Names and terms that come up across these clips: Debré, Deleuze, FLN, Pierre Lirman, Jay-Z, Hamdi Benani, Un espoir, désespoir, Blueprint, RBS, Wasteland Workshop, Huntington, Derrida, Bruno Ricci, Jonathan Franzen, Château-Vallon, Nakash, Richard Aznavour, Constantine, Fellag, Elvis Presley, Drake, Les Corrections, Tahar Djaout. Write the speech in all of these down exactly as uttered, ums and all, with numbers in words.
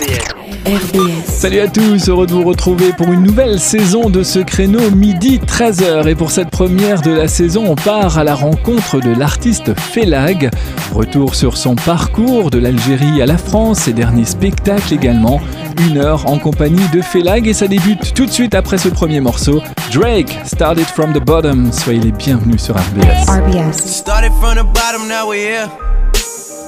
R B S. Salut à tous, heureux de vous retrouver pour une nouvelle saison de ce créneau midi treize heures. Et pour cette première de la saison, on part à la rencontre de l'artiste Fellag. Retour sur son parcours de l'Algérie à la France, ses derniers spectacles également. Une heure en compagnie de Fellag et ça débute tout de suite après ce premier morceau. Drake, Started From The Bottom. Soyez les bienvenus sur R B S. R B S. Started from the bottom, now we're here.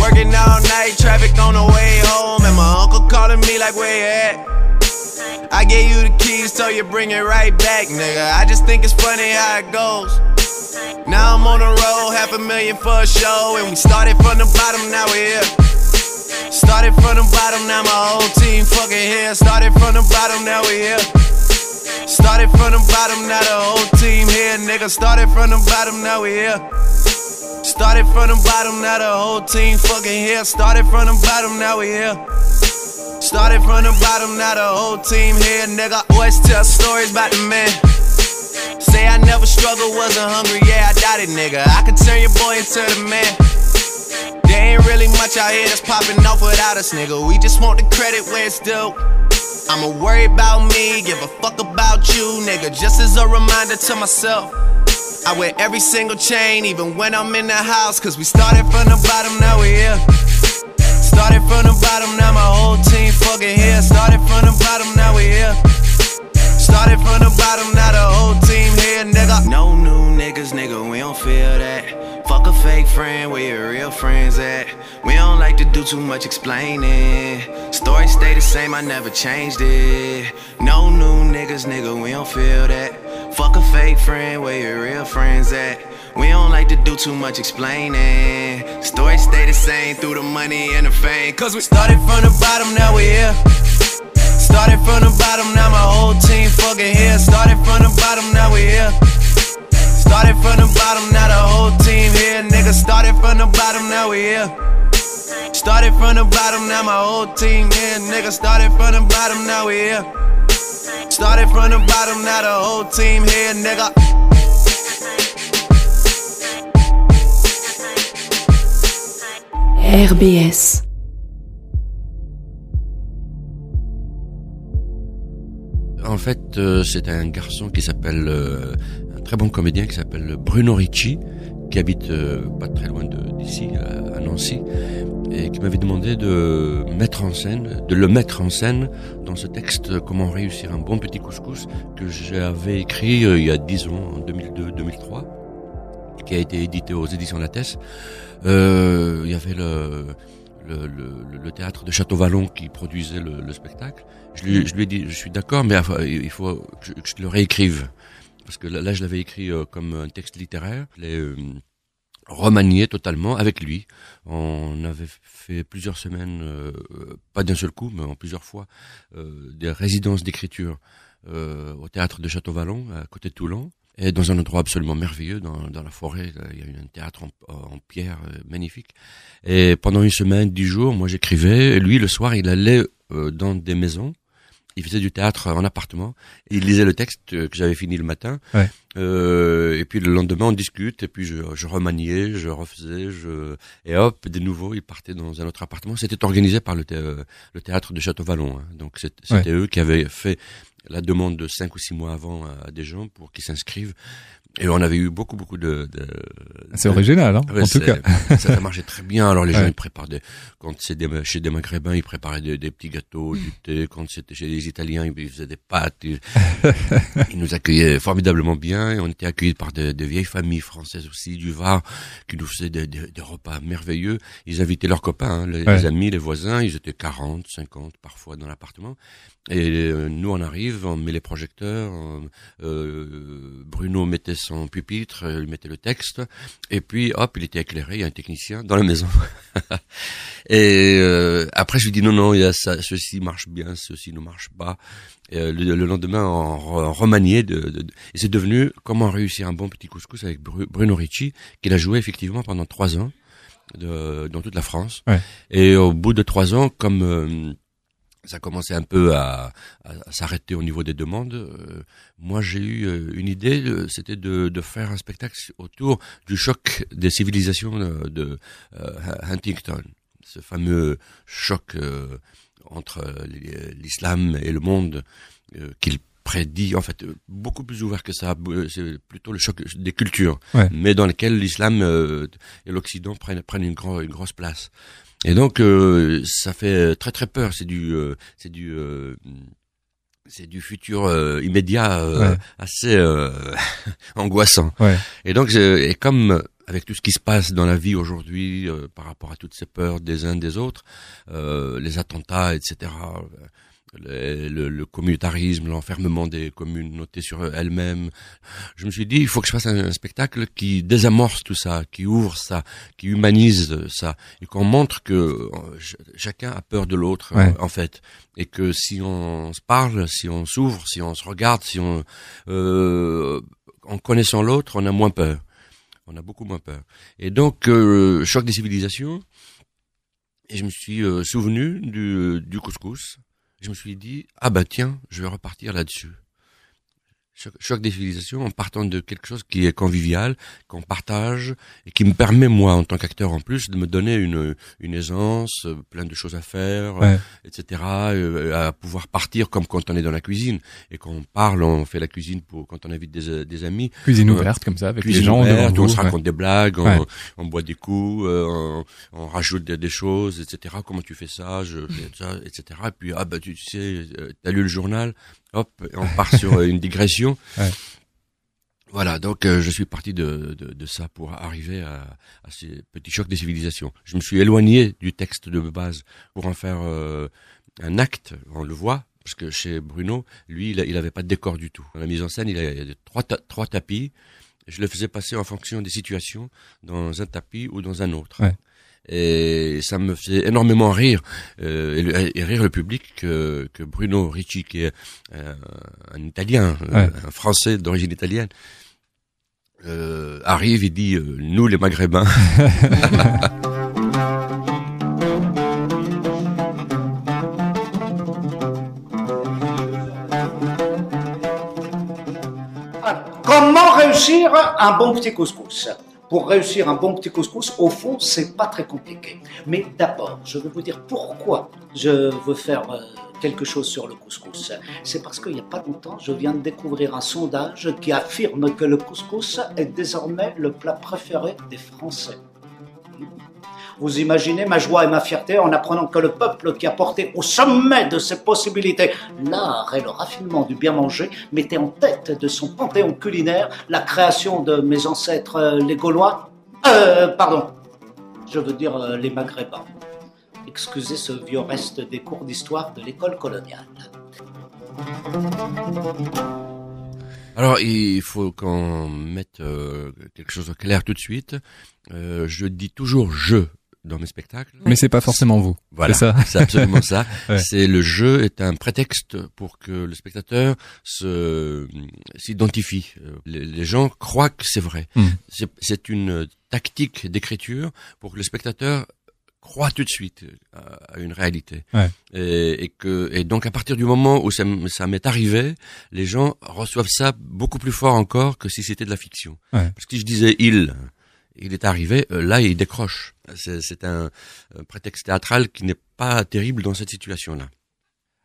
Working all night, traffic on the way home, and my uncle calling me like, where you at? I gave you the keys, so you bring it right back, nigga. I just think it's funny how it goes. Now I'm on the road, half a million for a show, and we started from the bottom, now we're here. Started from the bottom, now my whole team fucking here. Started from the bottom, now we're here. Started from the bottom, now the whole team here, nigga. Started from the bottom, now we're here. Started from the bottom, now the whole team fucking here. Started from the bottom, now we here. Started from the bottom, now the whole team here. Nigga, always tell stories about the man. Say I never struggled, wasn't hungry, yeah, I doubt it, nigga. I could turn your boy into the man. There ain't really much out here that's popping off without us, nigga. We just want the credit where it's due. I'ma worry about me, give a fuck about you, nigga. Just as a reminder to myself, I wear every single chain, even when I'm in the house. Cause we started from the bottom, now we here. Started from the bottom, now my whole team fucking here. Started from the bottom, now we here. Started from the bottom, now the whole team here, nigga. No new niggas, nigga, we don't feel that. Fuck a fake friend, where your real friends at? We don't like to do too much explaining. Story stay the same, I never changed it. No new niggas, nigga, we don't feel that. Fuck a fake friend, where your real friends at? We don't like to do too much explaining. Story stay the same through the money and the fame. Cause we started from the bottom, now we here. Started from the bottom, now my whole team fucking here. Started from the bottom, now we here. Started from the bottom, now the whole team here, nigga. Started from the bottom, now we here. Started from the bottom, now my whole team here, nigga. Started from the bottom, now we here. Started from the bottom, now the whole team here, nigga. R B S. En fait, euh, c'est un garçon qui s'appelle, euh, un très bon comédien qui s'appelle Bruno Ricci, qui habite euh, pas très loin de, d'ici, à, à Nancy, et qui m'avait demandé de mettre en scène, de le mettre en scène dans ce texte Comment réussir un bon petit couscous, que j'avais écrit euh, il y a dix ans, en deux mille deux, deux mille trois, qui a été édité aux éditions Lattès. Euh, il y avait le, le, le, le théâtre de Château-Vallon qui produisait le, le spectacle. Je lui, je lui ai dit, je suis d'accord, mais il faut que je, que je le réécrive. Parce que là, là je l'avais écrit euh, comme un texte littéraire. Les, euh, remanié totalement avec lui. On avait fait plusieurs semaines, euh, pas d'un seul coup, mais en plusieurs fois, euh, des résidences d'écriture euh, au théâtre de Château-Vallon, à côté de Toulon, et dans un endroit absolument merveilleux, dans, dans la forêt. Là, il y a un théâtre en, en pierre euh, magnifique. Et pendant une semaine, dix jours, moi j'écrivais, et lui, le soir, il allait euh, dans des maisons. Il faisait du théâtre en appartement. Il lisait le texte que j'avais fini le matin. Ouais. Euh, et puis le lendemain, on discute. Et puis je, je remaniais, je refaisais. Je... Et hop, de nouveau, il partait dans un autre appartement. C'était organisé par le, thé- le théâtre de Château-Vallon. Hein. Donc c'était, c'était ouais. Eux qui avaient fait la demande de cinq ou six mois avant à des gens pour qu'ils s'inscrivent. Et on avait eu beaucoup, beaucoup de... de c'est de... original, hein, ouais, en tout cas. Ça a marché très bien. Alors les ouais. gens, ils préparent des... Quand c'est des... chez des Maghrébins, ils préparaient des, des petits gâteaux, du thé. Quand c'était chez les Italiens, ils faisaient des pâtes. Ils, ils nous accueillaient formidablement bien. Et on était accueillis par des, des vieilles familles françaises aussi, du Var, qui nous faisaient des, des, des repas merveilleux. Ils invitaient leurs copains, hein, les, ouais. les amis, les voisins. Ils étaient quarante, cinquante parfois dans l'appartement. Et euh, nous, on arrive, on met les projecteurs. On, euh, Bruno mettait son pupitre, il mettait le texte, et puis hop, il était éclairé, il y a un technicien dans la maison. Et euh, après, je lui dis non, non, il y a ça, ceci marche bien, ceci ne marche pas. Et, euh, le, le lendemain, on remaniait, de, de, de, et c'est devenu comment réussir un bon petit couscous avec Bru, Bruno Ricci, qu'il a joué effectivement pendant trois ans de, dans toute la France. Ouais. Et au bout de trois ans, comme euh, ça commençait un peu à, à, à s'arrêter au niveau des demandes. Euh, moi, j'ai eu une idée, de, c'était de, de faire un spectacle autour du choc des civilisations de, de euh, Huntington, ce fameux choc euh, entre l'islam et le monde euh, qu'il prédit, en fait, beaucoup plus ouvert que ça. C'est plutôt le choc des cultures, ouais. Mais dans lequel l'islam euh, et l'Occident prennent, prennent une, gros, une grosse place. Et donc euh, ça fait très très peur, c'est du euh, c'est du euh, c'est du futur euh, immédiat euh, ouais. assez euh, angoissant. Ouais. Et donc et comme avec tout ce qui se passe dans la vie aujourd'hui euh, par rapport à toutes ces peurs des uns des autres, euh, les attentats, et cetera. Le, le, le communautarisme, l'enfermement des communautés sur elles-mêmes. Je me suis dit, il faut que je fasse un, un spectacle qui désamorce tout ça, qui ouvre ça, qui humanise ça, et qu'on montre que ch- chacun a peur de l'autre, ouais. en, en fait, et que si on se parle, si on s'ouvre, si on se regarde, si on, euh, en connaissant l'autre, on a moins peur, on a beaucoup moins peur. Et donc, euh, choc des civilisations. Et je me suis euh, souvenu du, du couscous. Je me suis dit, ah ben tiens, je vais repartir là-dessus. Choc des civilisations en partant de quelque chose qui est convivial, qu'on partage, et qui me permet, moi, en tant qu'acteur en plus, de me donner une, une aisance, plein de choses à faire, ouais. et cetera, à pouvoir partir comme quand on est dans la cuisine, et quand on parle, on fait la cuisine pour quand on invite des, des amis. Cuisine euh, ouverte, comme ça, avec les gens. Cuisine ouverte, on se raconte ouais. des blagues, on, ouais. on boit des coups, euh, on, on rajoute des, des choses, et cetera. Comment tu fais ça, je fais ça, et cetera. Et puis, ah ben, tu sais, t'as lu le journal. Hop, on part sur une digression. Ouais. Voilà, donc euh, je suis parti de, de, de ça pour arriver à, à ces petits chocs des civilisations. Je me suis éloigné du texte de base pour en faire euh, un acte, on le voit, parce que chez Bruno, lui, il n'avait pas de décor du tout. Dans la mise en scène, il avait trois, ta- trois tapis. Je le faisais passer en fonction des situations dans un tapis ou dans un autre. Ouais. Et ça me faisait énormément rire, euh, et, le, et rire le public que, que Bruno Ricci, qui est euh, un Italien, ouais. euh, un Français d'origine italienne, euh, arrive et dit euh, « Nous les Maghrébins ». Comment réussir un bon petit couscous ? Pour réussir un bon petit couscous, au fond, c'est pas très compliqué. Mais d'abord, je vais vous dire pourquoi je veux faire quelque chose sur le couscous. C'est parce qu'il n'y a pas longtemps, je viens de découvrir un sondage qui affirme que le couscous est désormais le plat préféré des Français. Vous imaginez ma joie et ma fierté en apprenant que le peuple qui a porté au sommet de ses possibilités l'art et le raffinement du bien manger mettait en tête de son panthéon culinaire la création de mes ancêtres euh, les Gaulois, euh, pardon, je veux dire euh, les Maghrébins. Excusez ce vieux reste des cours d'histoire de l'école coloniale. Alors, il faut qu'on mette euh, quelque chose de clair tout de suite. Euh, je dis toujours « je ». Dans mes spectacles. Mais c'est pas forcément vous. Voilà, c'est, ça c'est absolument ça. Ouais. C'est le jeu est un prétexte pour que le spectateur se s'identifie. Les, les gens croient que c'est vrai. Mmh. C'est, c'est une tactique d'écriture pour que le spectateur croit tout de suite à, à une réalité. Ouais. Et, et que et donc à partir du moment où ça, ça m'est arrivé, les gens reçoivent ça beaucoup plus fort encore que si c'était de la fiction. Ouais. Parce que si je disais il. Il est arrivé, euh, là il décroche. C'est, c'est un, un prétexte théâtral qui n'est pas terrible dans cette situation-là.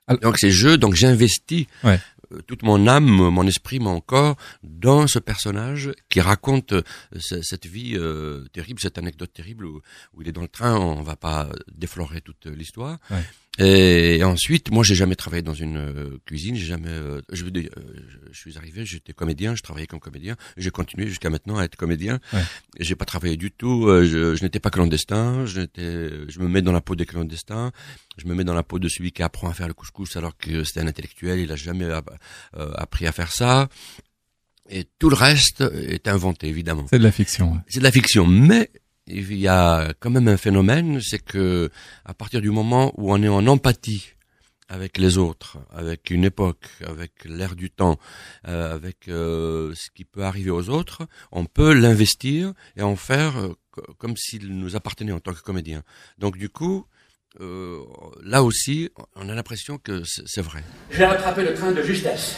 Alors, donc c'est je, donc j'investis ouais. euh, toute mon âme, mon esprit, mon corps dans ce personnage qui raconte euh, c- cette vie euh, terrible, cette anecdote terrible où, où il est dans le train, on va pas déflorer toute l'histoire. Ouais. Et ensuite, moi, j'ai jamais travaillé dans une cuisine, j'ai jamais, euh, je, euh, je suis arrivé, j'étais comédien, je travaillais comme comédien, j'ai continué jusqu'à maintenant à être comédien, ouais. J'ai pas travaillé du tout, euh, je, je n'étais pas clandestin, je n'étais, je me mets dans la peau des clandestins, je me mets dans la peau de celui qui apprend à faire le couscous alors que c'était un intellectuel, il a jamais euh, appris à faire ça. Et tout le reste est inventé, évidemment. C'est de la fiction. Ouais. C'est de la fiction, mais il y a quand même un phénomène, c'est que à partir du moment où on est en empathie avec les autres, avec une époque, avec l'air du temps, euh, avec euh, ce qui peut arriver aux autres, on peut l'investir et en faire euh, comme s'il nous appartenait en tant que comédien. Donc du coup, euh, là aussi, on a l'impression que c'est vrai. J'ai rattrapé le train de justesse.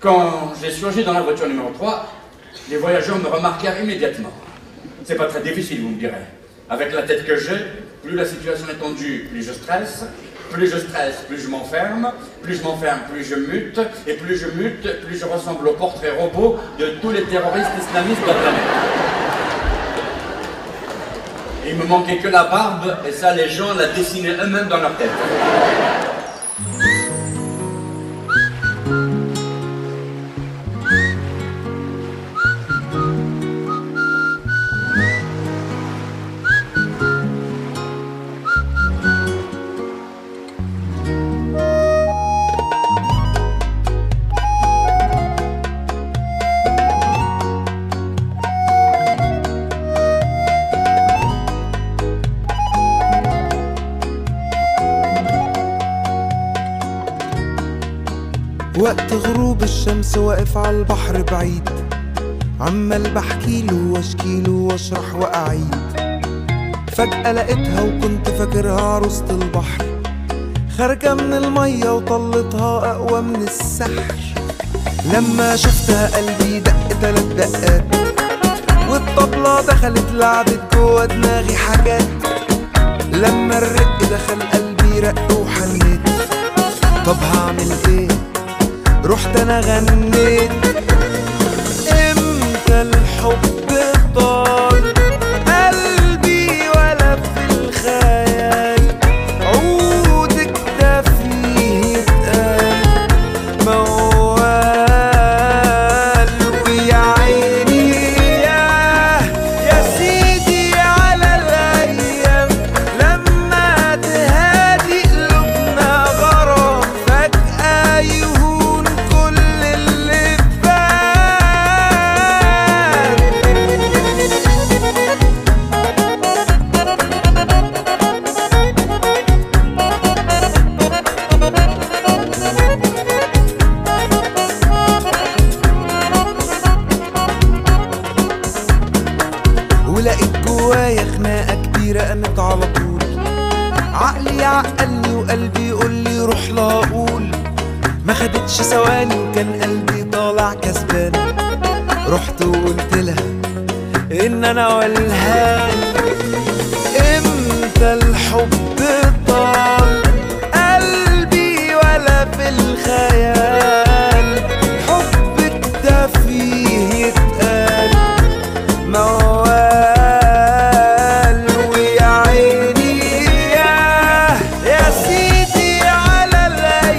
Quand j'ai surgi dans la voiture numéro trois, les voyageurs me remarquèrent immédiatement. C'est pas très difficile, vous me direz. Avec la tête que j'ai, plus la situation est tendue, plus je stresse, plus je stresse, plus je m'enferme, plus je m'enferme, plus je mute, et plus je mute, plus je ressemble au portrait robot de tous les terroristes islamistes de la planète. Il me manquait que la barbe, et ça, les gens la dessinaient eux-mêmes dans leur tête. وقت غروب الشمس واقف على البحر بعيد عمال بحكيله واشكيله واشرح واعيد فجأة لقيتها وكنت فاكرها عروسة البحر خارجة من المية وطلتها أقوى من السحر لما شفتها قلبي دق تلات دقات والطبلة دخلت لعبت جوا دماغي حاجات لما الرق دخل قلبي رق وحنيت طب هعمل ايه رحت انا غنيت امتى الحب طال قلبي ولا في الخيال عودك ده فيه اتقال موال ويا عيني ياه يا سيدي على الايام لما تهادي قلوبنا غرام فجأة يهون ثواني وكان قلبي طالع كسبان رحت وقلت لها ان انا ولهان امتى الحب طال قلبي ولا في الخيال حبك ده فيه اتقال موال ويا عيني ياه يا سيدي على الايام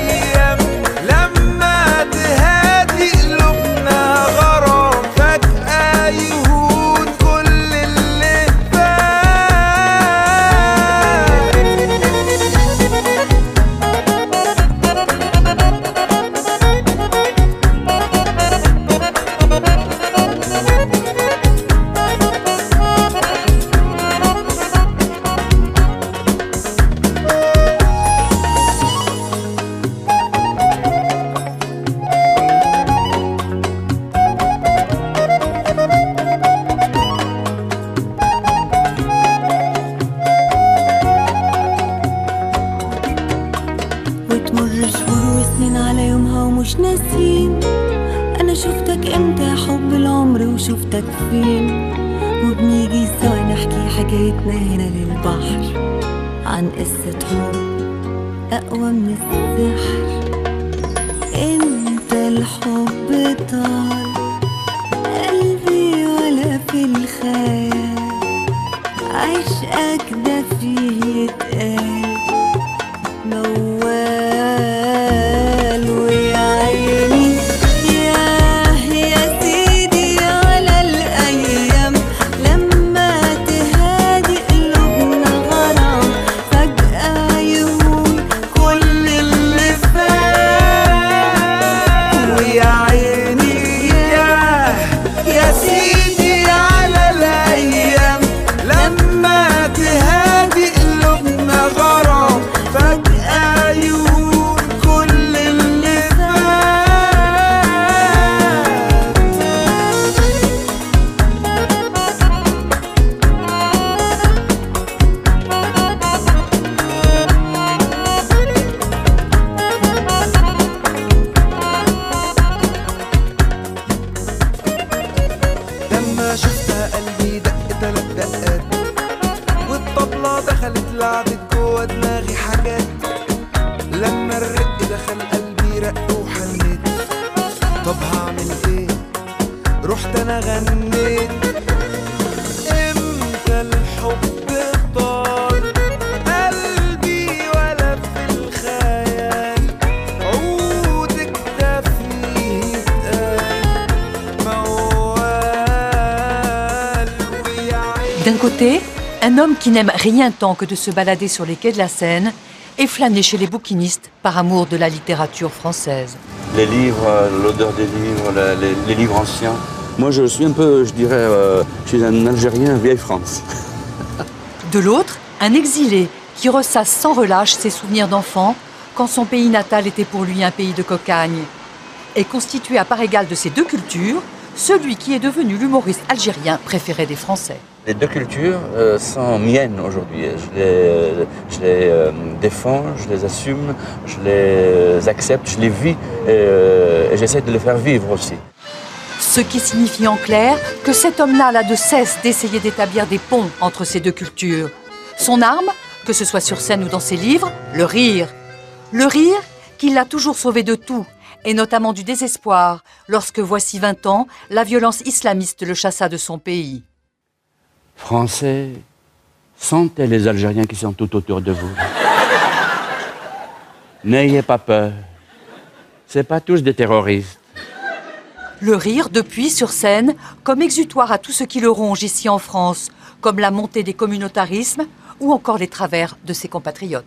غنيت امتى الحب طال قلبي ولا في الخيال عودك ده فيه اتقال موال ويعيش. D'un côté, un homme qui n'aime rien tant que de se balader sur les quais de la Seine et flâner chez les bouquinistes par amour de la littérature française. Les livres, l'odeur des livres, les, les livres anciens. Moi, je suis un peu, je dirais, euh, je suis un Algérien vieille France. De l'autre, un exilé qui ressasse sans relâche ses souvenirs d'enfant quand son pays natal était pour lui un pays de cocagne. Et constitué à part égale de ces deux cultures, celui qui est devenu l'humoriste algérien préféré des Français. Les deux cultures euh, sont miennes aujourd'hui. Je les, euh, je les euh, défends, je les assume, je les accepte, je les vis et, euh, et j'essaie de les faire vivre aussi. Ce qui signifie en clair que cet homme-là n'a de cesse d'essayer d'établir des ponts entre ces deux cultures. Son arme, que ce soit sur scène ou dans ses livres, le rire. Le rire qui l'a toujours sauvé de tout, et notamment du désespoir, lorsque, voici vingt ans, la violence islamiste le chassa de son pays. Français, sentez les Algériens qui sont tout autour de vous. N'ayez pas peur. C'est pas tous des terroristes. Le rire, depuis, sur scène, comme exutoire à tout ce qui le ronge ici en France, comme la montée des communautarismes ou encore les travers de ses compatriotes.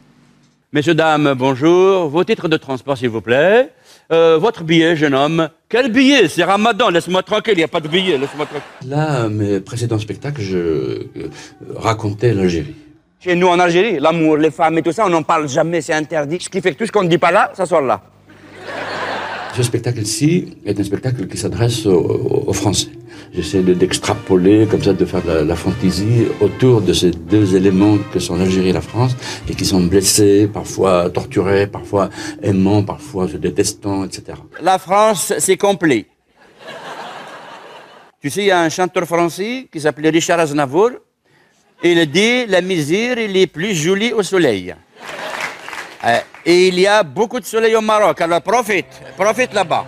Messieurs, dames, bonjour. Vos titres de transport, s'il vous plaît. Euh, votre billet, jeune homme. Quel billet? C'est Ramadan, laisse-moi tranquille, il n'y a pas de billet, laisse-moi tranquille. Là, mes précédents spectacles, je euh, racontais l'Algérie. Chez nous, en Algérie, l'amour, les femmes et tout ça, on n'en parle jamais, c'est interdit. Ce qui fait que tout ce qu'on ne dit pas là, ça sort là. Ce spectacle-ci est un spectacle qui s'adresse aux, aux Français. J'essaie d'extrapoler, comme ça, de faire de la, la fantaisie autour de ces deux éléments que sont l'Algérie et la France, et qui sont blessés, parfois torturés, parfois aimants, parfois se détestant, et cetera. La France, c'est complet. Tu sais, il y a un chanteur français qui s'appelait Richard Aznavour, et il dit « La misère, elle est plus jolie au soleil ». Euh, et il y a beaucoup de soleil au Maroc, alors profite, profite là-bas.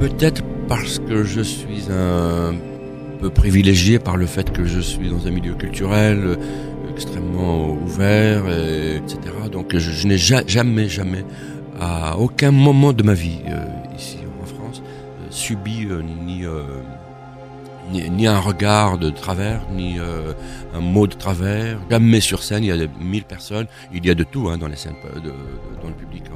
Peut-être parce que je suis un peu privilégié par le fait que je suis dans un milieu culturel extrêmement ouvert, et, etc. Donc je, je n'ai ja, jamais, jamais, à aucun moment de ma vie, euh, ici en France, euh, subi euh, ni, euh, ni, ni un regard de travers, ni euh, un mot de travers. Jamais sur scène, il y a mille personnes, il y a de tout hein, dans les scènes, de, de, dans le public. On,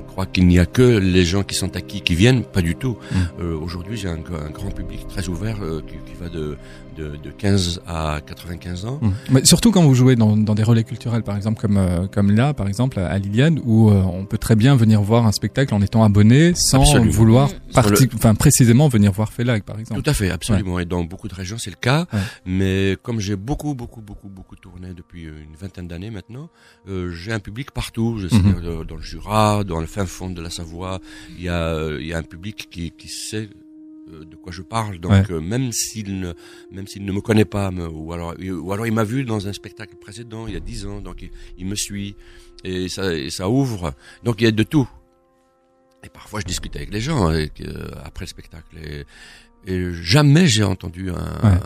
on croit qu'il n'y a que les gens qui sont acquis qui viennent, pas du tout. Mmh. Euh, aujourd'hui, j'ai un, un grand public très ouvert euh, qui, qui va de, de, de quinze à quatre-vingt-quinze ans. Mmh. Mais surtout quand vous jouez dans, dans des relais culturels, par exemple, comme, euh, comme là, par exemple, à Liliane, où euh, on peut très bien venir voir un spectacle en étant abonné sans absolument. Vouloir parti- le... précisément venir voir Fellag, par exemple. Tout à fait, absolument. Ouais. Et dans beaucoup de régions, c'est le cas. Ouais. Mais comme j'ai beaucoup, beaucoup, beaucoup, beaucoup tourné depuis une vingtaine d'années maintenant, euh, j'ai un public partout. Je sais, mmh. Dans le Jura, dans le fin fond de la Savoie, il y a, il y a un public qui, qui sait de quoi je parle, donc ouais. euh, même s'il ne même s'il ne me connaît pas, me, ou alors ou alors il m'a vu dans un spectacle précédent il y a dix ans, donc il, il me suit et ça et ça ouvre, donc il y a de tout. Et parfois je discute avec les gens avec, euh, après le spectacle et, et jamais j'ai entendu un, ouais. un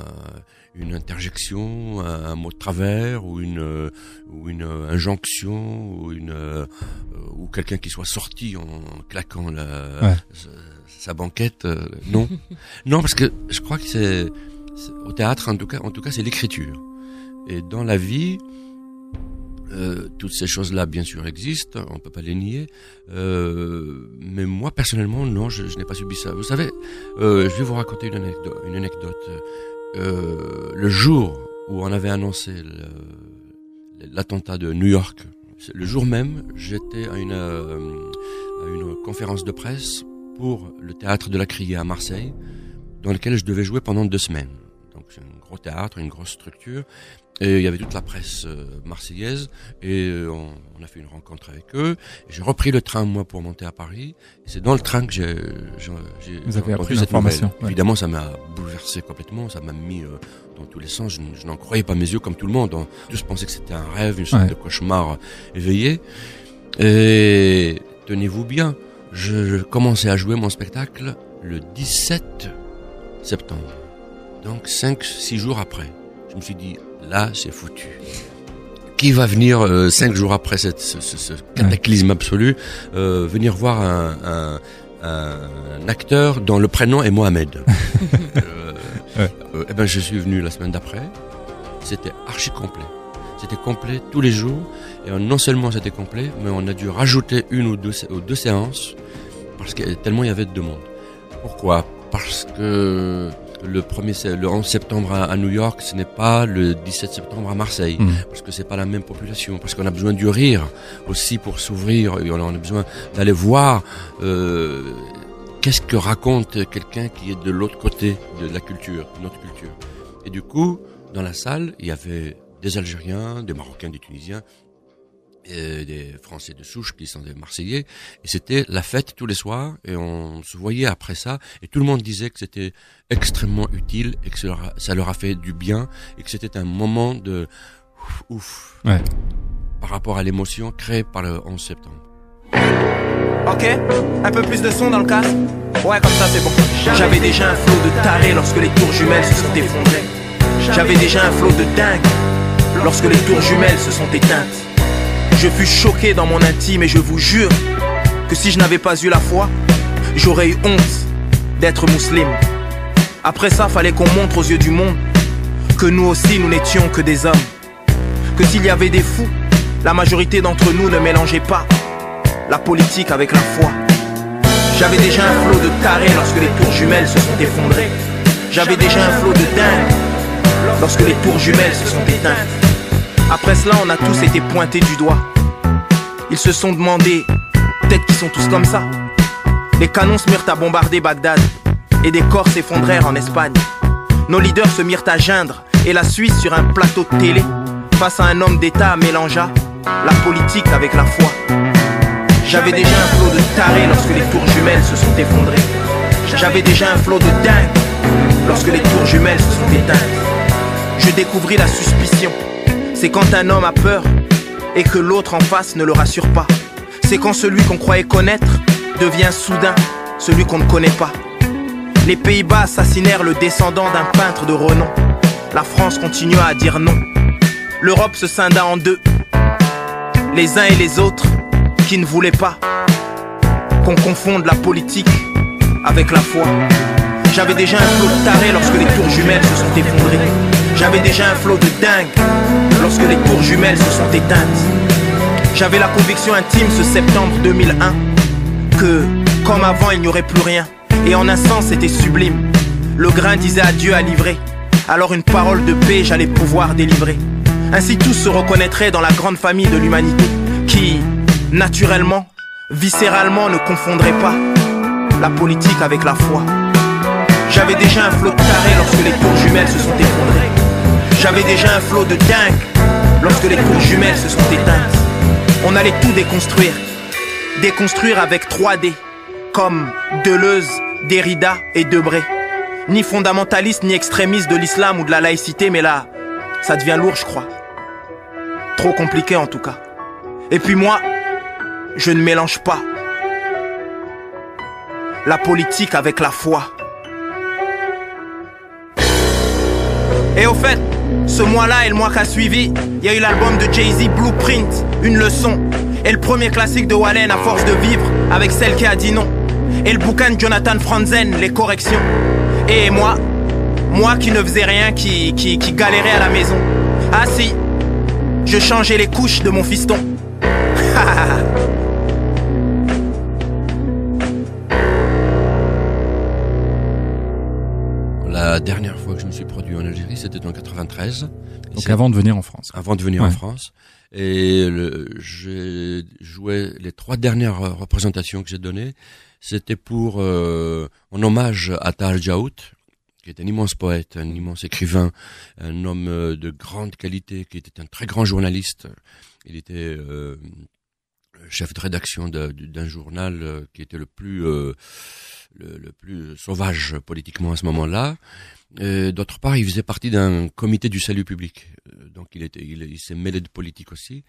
une interjection, un, un mot de travers, ou une euh, ou une euh, injonction, ou une euh, ou quelqu'un qui soit sorti en claquant la ouais. sa, sa banquette. Euh, non, non, parce que je crois que c'est, c'est au théâtre, en tout cas, en tout cas, c'est l'écriture. Et dans la vie, euh, toutes ces choses-là, bien sûr, existent. On peut pas les nier. Euh, mais moi, personnellement, non, je, je n'ai pas subi ça. Vous savez, euh, je vais vous raconter une anecdote. Une anecdote. Euh, le jour où on avait annoncé le, l'attentat de New York, le jour même, j'étais à une, euh, à une conférence de presse pour le théâtre de la Criée à Marseille, dans lequel je devais jouer pendant deux semaines. donc c'est un gros théâtre, une grosse structure, et il y avait toute la presse marseillaise, et on, on a fait une rencontre avec eux, j'ai repris le train moi pour monter à Paris, et c'est dans le train que j'ai, j'ai, j'ai Vous avez appris cette information. Ouais. Évidemment ça m'a bouleversé complètement, ça m'a mis euh, dans tous les sens, je, je n'en croyais pas mes yeux comme tout le monde, on, tous pensaient que c'était un rêve, une sorte ouais. de cauchemar éveillé, et tenez-vous bien, je, je commençais à jouer mon spectacle le dix-sept septembre, donc cinq six jours après. Je me suis dit, là, c'est foutu. Qui va venir euh, cinq jours après cette, ce, ce, ce cataclysme absolu, euh, venir voir un, un, un acteur dont le prénom est Mohamed. euh, ouais. euh, et ben, je suis venu la semaine d'après, c'était archi complet. C'était complet tous les jours, et non seulement c'était complet, mais on a dû rajouter une ou deux, ou deux séances, parce que tellement il y avait de demandes. Pourquoi ? Parce que le premier, le onze septembre à, à New York, ce n'est pas le dix-sept septembre à Marseille, mmh. parce que c'est pas la même population, parce qu'on a besoin du rire aussi pour s'ouvrir, et on a besoin d'aller voir euh, qu'est-ce que raconte quelqu'un qui est de l'autre côté de la culture, de notre culture. Et du coup, dans la salle, il y avait des Algériens, des Marocains, des Tunisiens, et des Français de souche qui sont des Marseillais, et c'était la fête tous les soirs, et on se voyait après ça, et tout le monde disait que c'était extrêmement utile, et que ça leur a, ça leur a fait du bien, et que c'était un moment de ouf, ouf ouais. par rapport à l'émotion créée par le onze septembre. Ok, un peu plus de son dans le casque. Ouais, comme ça c'est bon. J'avais déjà un flot de taré lorsque les tours jumelles se sont effondrées. J'avais déjà un flot de dingue lorsque les tours jumelles se sont éteintes. Je fus choqué dans mon intime et je vous jure que si je n'avais pas eu la foi, j'aurais eu honte d'être musulman. Après ça, fallait qu'on montre aux yeux du monde que nous aussi nous n'étions que des hommes. Que s'il y avait des fous, la majorité d'entre nous ne mélangeait pas la politique avec la foi. J'avais déjà un flot de tarés lorsque les tours jumelles se sont effondrées. J'avais déjà un flot de dingue lorsque les tours jumelles se sont éteintes. Après cela, on a tous été pointés du doigt. Ils se sont demandé, peut-être qu'ils sont tous comme ça. Les canons se mirent à bombarder Bagdad, et des corps s'effondrèrent en Espagne. Nos leaders se mirent à geindre, et la Suisse sur un plateau de télé, face à un homme d'État, mélangea la politique avec la foi. J'avais déjà un flot de tarés lorsque les tours jumelles se sont effondrées. J'avais déjà un flot de dingue lorsque les tours jumelles se sont éteintes. Je découvris la suspicion. C'est quand un homme a peur et que l'autre en face ne le rassure pas. C'est quand celui qu'on croyait connaître devient soudain celui qu'on ne connaît pas. Les Pays-Bas assassinèrent le descendant d'un peintre de renom. La France continua à dire non. L'Europe se scinda en deux. Les uns et les autres qui ne voulaient pas qu'on confonde la politique avec la foi. J'avais déjà un flot de tarés lorsque les tours jumelles se sont effondrées. J'avais déjà un flot de dingue lorsque les tours jumelles se sont éteintes. J'avais la conviction intime ce septembre deux mille un que, comme avant, il n'y aurait plus rien. Et en un sens, c'était sublime. Le grain disait adieu à livrer. Alors une parole de paix, j'allais pouvoir délivrer. Ainsi tous se reconnaîtraient dans la grande famille de l'humanité qui, naturellement, viscéralement, ne confondrait pas la politique avec la foi. J'avais déjà un flot de tarés lorsque les tours jumelles se sont effondrées. J'avais déjà un flot de dingue lorsque les tours jumelles se sont éteintes. On allait tout déconstruire, déconstruire avec trois D, comme Deleuze, Derrida et Debré. Ni fondamentaliste, ni extrémiste de l'islam ou de la laïcité, mais là, ça devient lourd, je crois. Trop compliqué en tout cas. Et puis moi, je ne mélange pas la politique avec la foi. Et au fait, ce mois-là et le mois qu'a suivi, il y a eu l'album de Jay-Z Blueprint, une leçon. Et le premier classique de Wallen à force de vivre avec celle qui a dit non. Et le bouquin de Jonathan Franzen, Les Corrections. Et moi, moi qui ne faisais rien, qui, qui, qui galérait à la maison. Ah si, je changeais les couches de mon fiston. La dernière fois que je me suis produit en Algérie, c'était en quatre-vingt-treize. Donc avant de venir en France. Avant de venir ouais. en France. Et le, j'ai joué les trois dernières représentations que j'ai données. C'était pour, euh, en hommage à Tahar Djaout, qui est un immense poète, un immense écrivain, un homme de grande qualité, qui était un très grand journaliste. Il était euh, chef de rédaction d'un journal qui était le plus, euh, le, le plus sauvage politiquement à ce moment-là. D'autre part, il faisait partie d'un comité du salut public. Donc il, était, il, il s'est mêlé de politique aussi.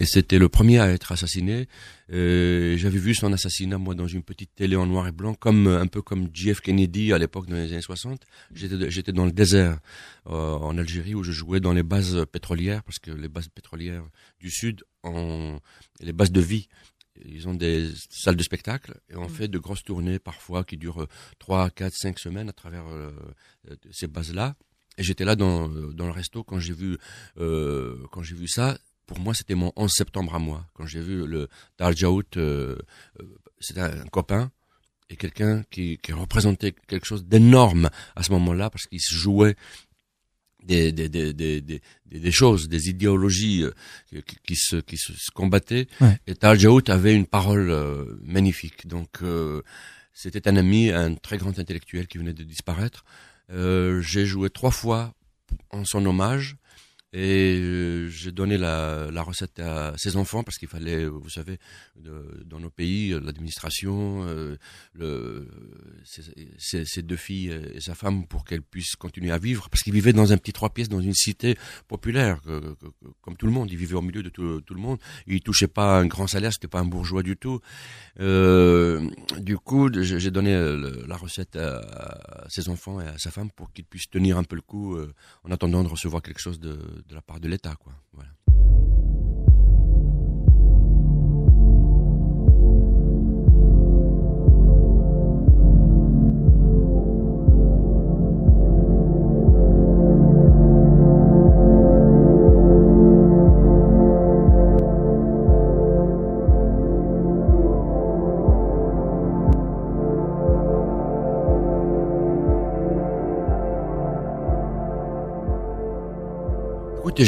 Et c'était le premier à être assassiné. Euh, j'avais vu son assassinat, moi, dans une petite télé en noir et blanc, comme, un peu comme J F Kennedy à l'époque, dans les années soixante. J'étais, j'étais dans le désert, euh, en Algérie, où je jouais dans les bases pétrolières, parce que les bases pétrolières du Sud ont les bases de vie. Ils ont des salles de spectacle et on mmh. fait de grosses tournées parfois qui durent trois, quatre, cinq semaines à travers euh, ces bases-là. Et j'étais là dans, dans le resto quand j'ai vu, euh, quand j'ai vu ça. Pour moi, c'était mon onze septembre à moi. Quand j'ai vu le Tahar Djaout, euh, c'était un copain et quelqu'un qui, qui représentait quelque chose d'énorme à ce moment-là parce qu'il se jouait Des, des, des, des, des, des choses, des idéologies qui, qui, se, qui se, se combattaient. Ouais. Et Tahar Djaout avait une parole euh, magnifique. Donc, euh, c'était un ami, un très grand intellectuel qui venait de disparaître. Euh, j'ai joué trois fois en son hommage et euh, j'ai donné la, la recette à ses enfants parce qu'il fallait, vous savez, de, dans nos pays, l'administration, euh, le... Ses, ses, ses deux filles et sa femme pour qu'elles puissent continuer à vivre, parce qu'ils vivaient dans un petit trois pièces dans une cité populaire que, que, comme tout le monde, ils vivaient au milieu de tout, tout le monde, ils touchaient pas un grand salaire, c'était pas un bourgeois du tout. Euh, du coup, j'ai donné le, la recette à, à ses enfants et à sa femme pour qu'ils puissent tenir un peu le coup euh, en attendant de recevoir quelque chose de, de la part de l'État, quoi. Voilà.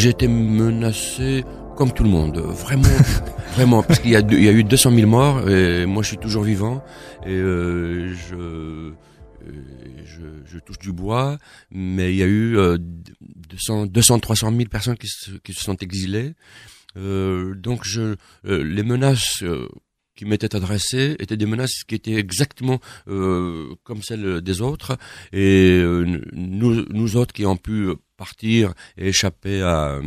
J'ai été menacé comme tout le monde, vraiment, vraiment, parce qu'il y a, il y a eu deux cent mille morts et moi je suis toujours vivant et euh, je, je, je touche du bois, mais il y a eu euh, deux cents, trois cent mille personnes qui se, qui se sont exilées. Euh, donc je, euh, les menaces euh, qui m'étaient adressées étaient des menaces qui étaient exactement euh, comme celles des autres et euh, nous, nous autres qui avons pu partir et échapper à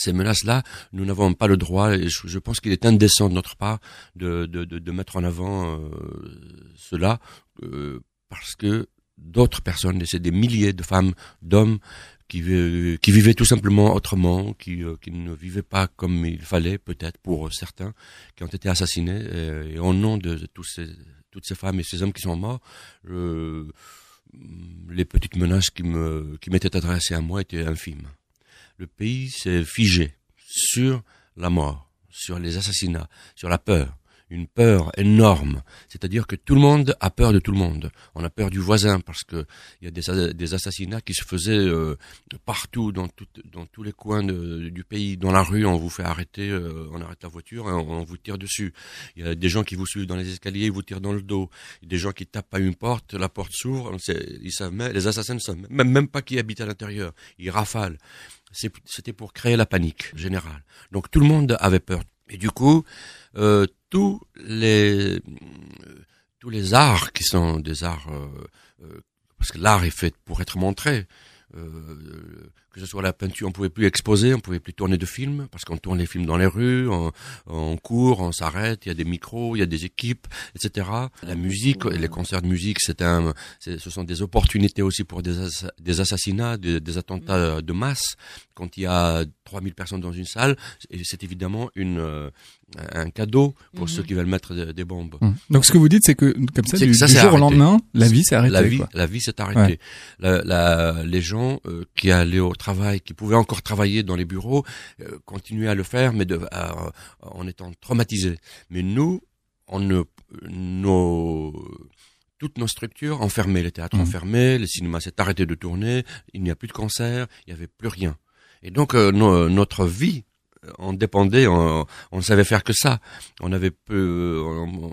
ces menaces-là, nous n'avons pas le droit, et je pense qu'il est indécent de notre part de, de, de, de mettre en avant euh, cela, euh, parce que d'autres personnes, c'est des milliers de femmes, d'hommes, qui, euh, qui vivaient tout simplement autrement, qui, euh, qui ne vivaient pas comme il fallait, peut-être pour certains, qui ont été assassinés, et, et au nom de, de tous ces, toutes ces femmes et ces hommes qui sont morts, euh, les petites menaces qui me, qui m'étaient adressées à moi étaient infimes. Le pays s'est figé sur la mort, sur les assassinats, sur la peur. Une peur énorme. C'est-à-dire que tout le monde a peur de tout le monde. On a peur du voisin parce que il y a des, des assassinats qui se faisaient euh, partout, dans, tout, dans tous les coins de, du pays. Dans la rue, on vous fait arrêter, euh, on arrête la voiture et on, on vous tire dessus. Il y a des gens qui vous suivent dans les escaliers, ils vous tirent dans le dos. Des gens qui tapent à une porte, la porte s'ouvre, ils savent même, les assassins ne savent même, même pas qui habite à l'intérieur. Ils rafalent. C'était pour créer la panique générale. Donc tout le monde avait peur. Et du coup, euh, tous les euh, tous les arts qui sont des arts, euh, euh, parce que l'art est fait pour être montré, euh, que ce soit la peinture, on pouvait plus exposer, on pouvait plus tourner de films, parce qu'on tourne les films dans les rues, on, on court, on s'arrête, il y a des micros, il y a des équipes, et cetera. La musique, les concerts de musique, c'est un, ce sont des opportunités aussi pour des, as, des assassinats, des, des attentats de masse. Quand il y a trois mille personnes dans une salle, c'est évidemment une un cadeau pour mmh. ceux qui veulent mettre des bombes. Mmh. Donc ce que vous dites, c'est que comme ça, du, que ça du jour arrêté. Au lendemain, la vie s'est arrêtée. La vie, quoi. La vie s'est arrêtée. Ouais. La, la, les gens euh, qui allaient au travail, qui pouvaient encore travailler dans les bureaux, euh, continuaient à le faire, mais de, à, en étant traumatisés. Mais nous, on ne, nos toutes nos structures enfermées, les théâtres mmh. enfermés, les cinémas s'est arrêté de tourner, il n'y a plus de concerts, il n'y avait plus rien. Et donc euh, no, notre vie on dépendait, on, on ne savait faire que ça. On avait peu, on,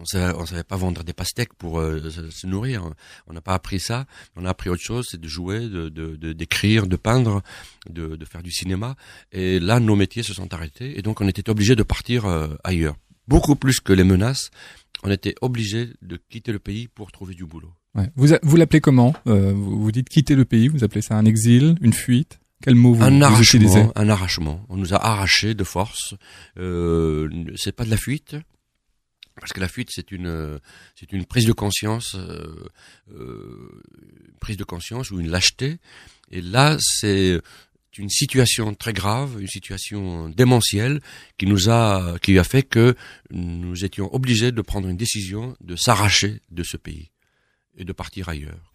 on savait, on savait pas vendre des pastèques pour euh, se, se nourrir. On n'a pas appris ça. On a appris autre chose, c'est de jouer, de, de, de, d'écrire, de peindre, de, de faire du cinéma. Et là, nos métiers se sont arrêtés et donc on était obligé de partir euh, ailleurs. Beaucoup plus que les menaces, on était obligé de quitter le pays pour trouver du boulot. Ouais. Vous, a, vous l'appelez comment euh, vous, vous dites quitter le pays, vous appelez ça un exil, une fuite? Quel mot vous, un vous utilisez? Un arrachement. On nous a arrachés de force. Euh, c'est pas de la fuite, parce que la fuite c'est une c'est une prise de conscience, euh, euh, prise de conscience ou une lâcheté. Et là c'est une situation très grave, une situation démentielle qui nous a qui a fait que nous étions obligés de prendre une décision, de s'arracher de ce pays et de partir ailleurs.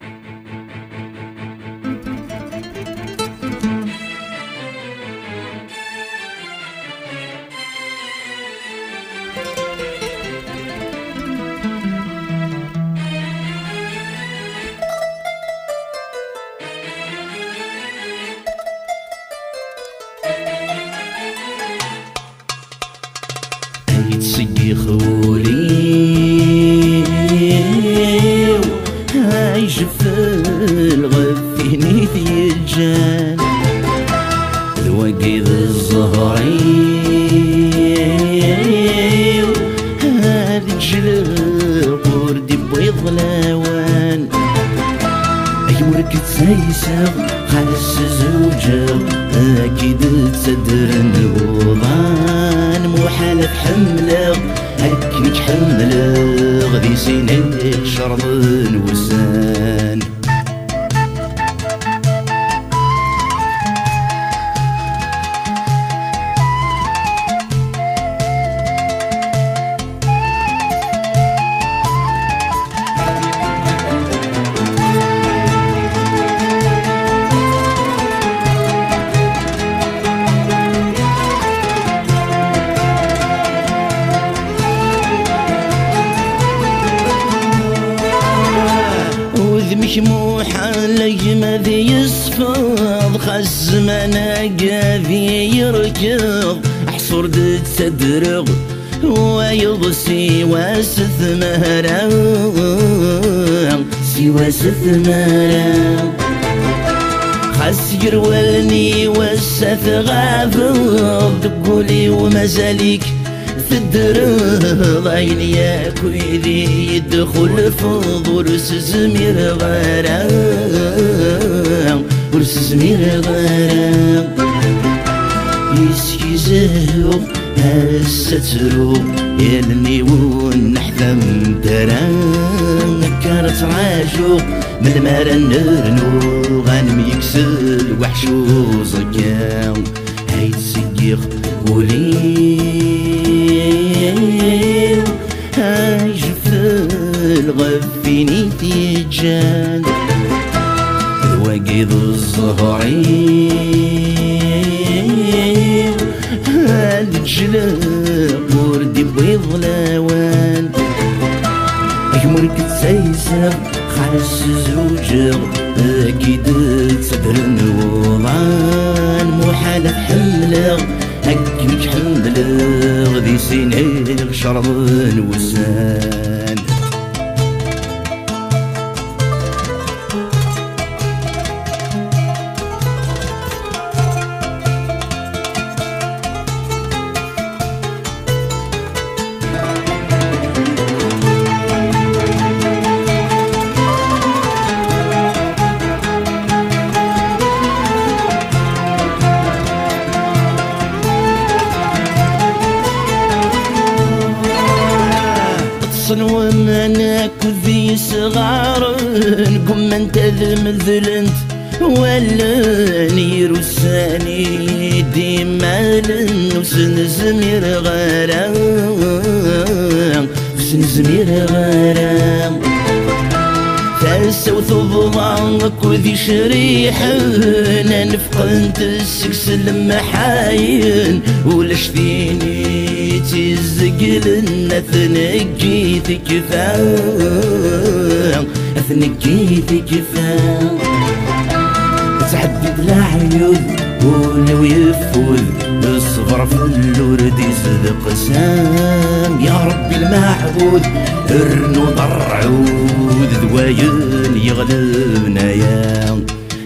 واللي ويفوز الصبر في الورد يصدق سام يا ربي المعبود ارنو ضرعود دواين يغلبنا يا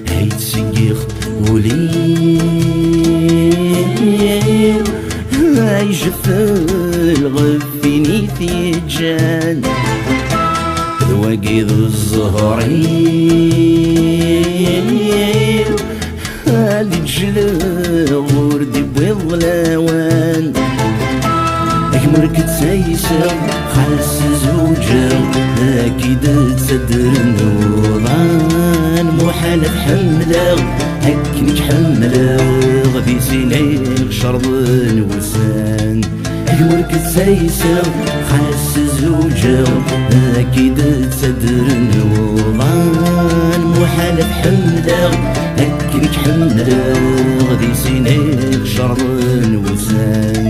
هيت سيخ ولين هاي جفل غفيني تيجان ذواقيد الزهرين هالي جلو وردي بظلاوان اكمركت سايسر خلص زوجر اكيد تصدر النوضان محال بحمله هكني حمله غبي سنين شرض وسان اكمركت سايسر خلص زوجر اكيد تصدر النوضان محال بحمله هكني حمله غدي سنين شرض وسان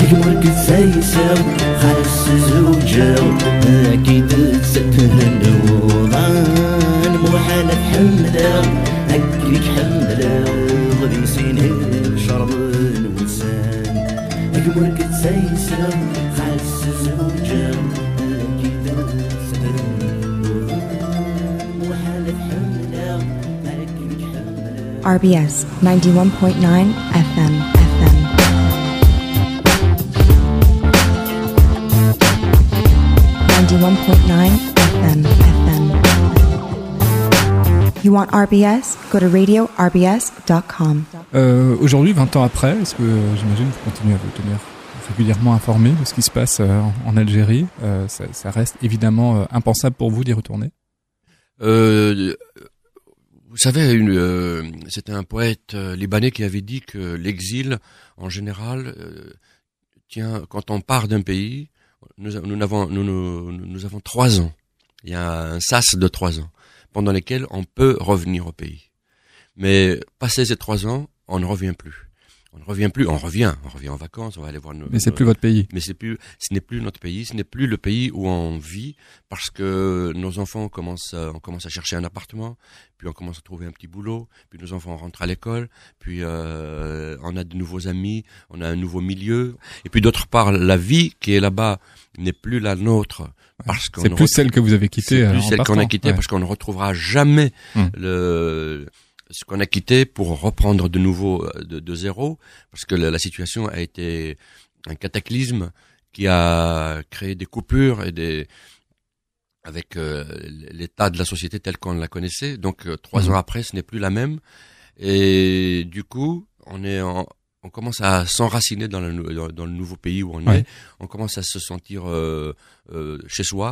اكمركت سايسر خلص زوجر اكيد تسبه النوضان محال بحمله هكني حمله غدي سنين شرض وسان اكمركت سايسر خلص زوجر اكيد تسبه النوضان محال بحمله R B S ninety-one point nine F M. ninety-one point nine F M. F M. You want R B S? Go to radio r b s dot com. Euh, aujourd'hui, vingt ans après, est-ce que euh, j'imagine que vous continuez à vous tenir régulièrement informé de ce qui se passe euh, en Algérie? euh, ça, ça reste évidemment euh, impensable pour vous d'y retourner. Euh... Vous savez, une, euh, c'était un poète euh, libanais qui avait dit que l'exil, en général, euh, tient, quand on part d'un pays, nous, nous, avons, nous, nous, nous avons trois ans. Il y a un sas de trois ans, pendant lesquels on peut revenir au pays. Mais passé ces trois ans, on ne revient plus. On ne revient plus, on revient, on revient en vacances, on va aller voir nos... Mais c'est nos, plus votre pays. Mais c'est plus, ce n'est plus notre pays, ce n'est plus le pays où on vit, parce que nos enfants commencent, on commence à chercher un appartement, puis on commence à trouver un petit boulot, puis nos enfants rentrent à l'école, puis euh, on a de nouveaux amis, on a un nouveau milieu, et puis d'autre part, la vie qui est là-bas n'est plus la nôtre, parce qu'on... C'est plus celle que vous avez quittée en partant. C'est plus celle qu'on a quittée, ouais. Parce qu'on ne retrouvera jamais hum. le... ce qu'on a quitté pour reprendre de nouveau de, de zéro, parce que la, la situation a été un cataclysme qui a créé des coupures et des avec euh, l'état de la société telle qu'on la connaissait. Donc euh, trois mmh. ans après, ce n'est plus la même, et du coup, on est en, on commence à s'enraciner dans le dans, dans le nouveau pays où on ouais. est. On commence à se sentir euh, euh, chez soi.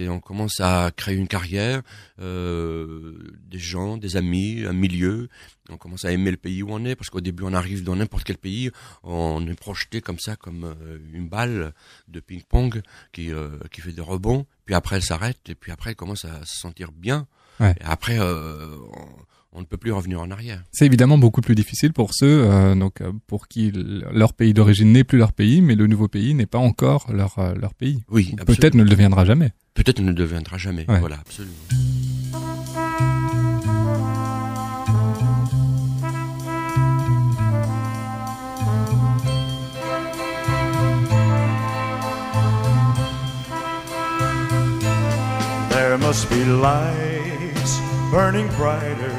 Et on commence à créer une carrière, euh, des gens, des amis, un milieu. On commence à aimer le pays où on est, parce qu'au début, on arrive dans n'importe quel pays, on est projeté comme ça, comme une balle de ping-pong qui euh, qui fait des rebonds. Puis après, elle s'arrête, et puis après, elle commence à se sentir bien. Ouais. Et après, euh, on, on ne peut plus revenir en arrière. C'est évidemment beaucoup plus difficile pour ceux euh, donc pour qui leur pays d'origine n'est plus leur pays, mais le nouveau pays n'est pas encore leur leur pays. Oui, peut-être ne le deviendra jamais. Peut-être ne le deviendra jamais, ouais. Voilà, absolument. There must be lights burning brighter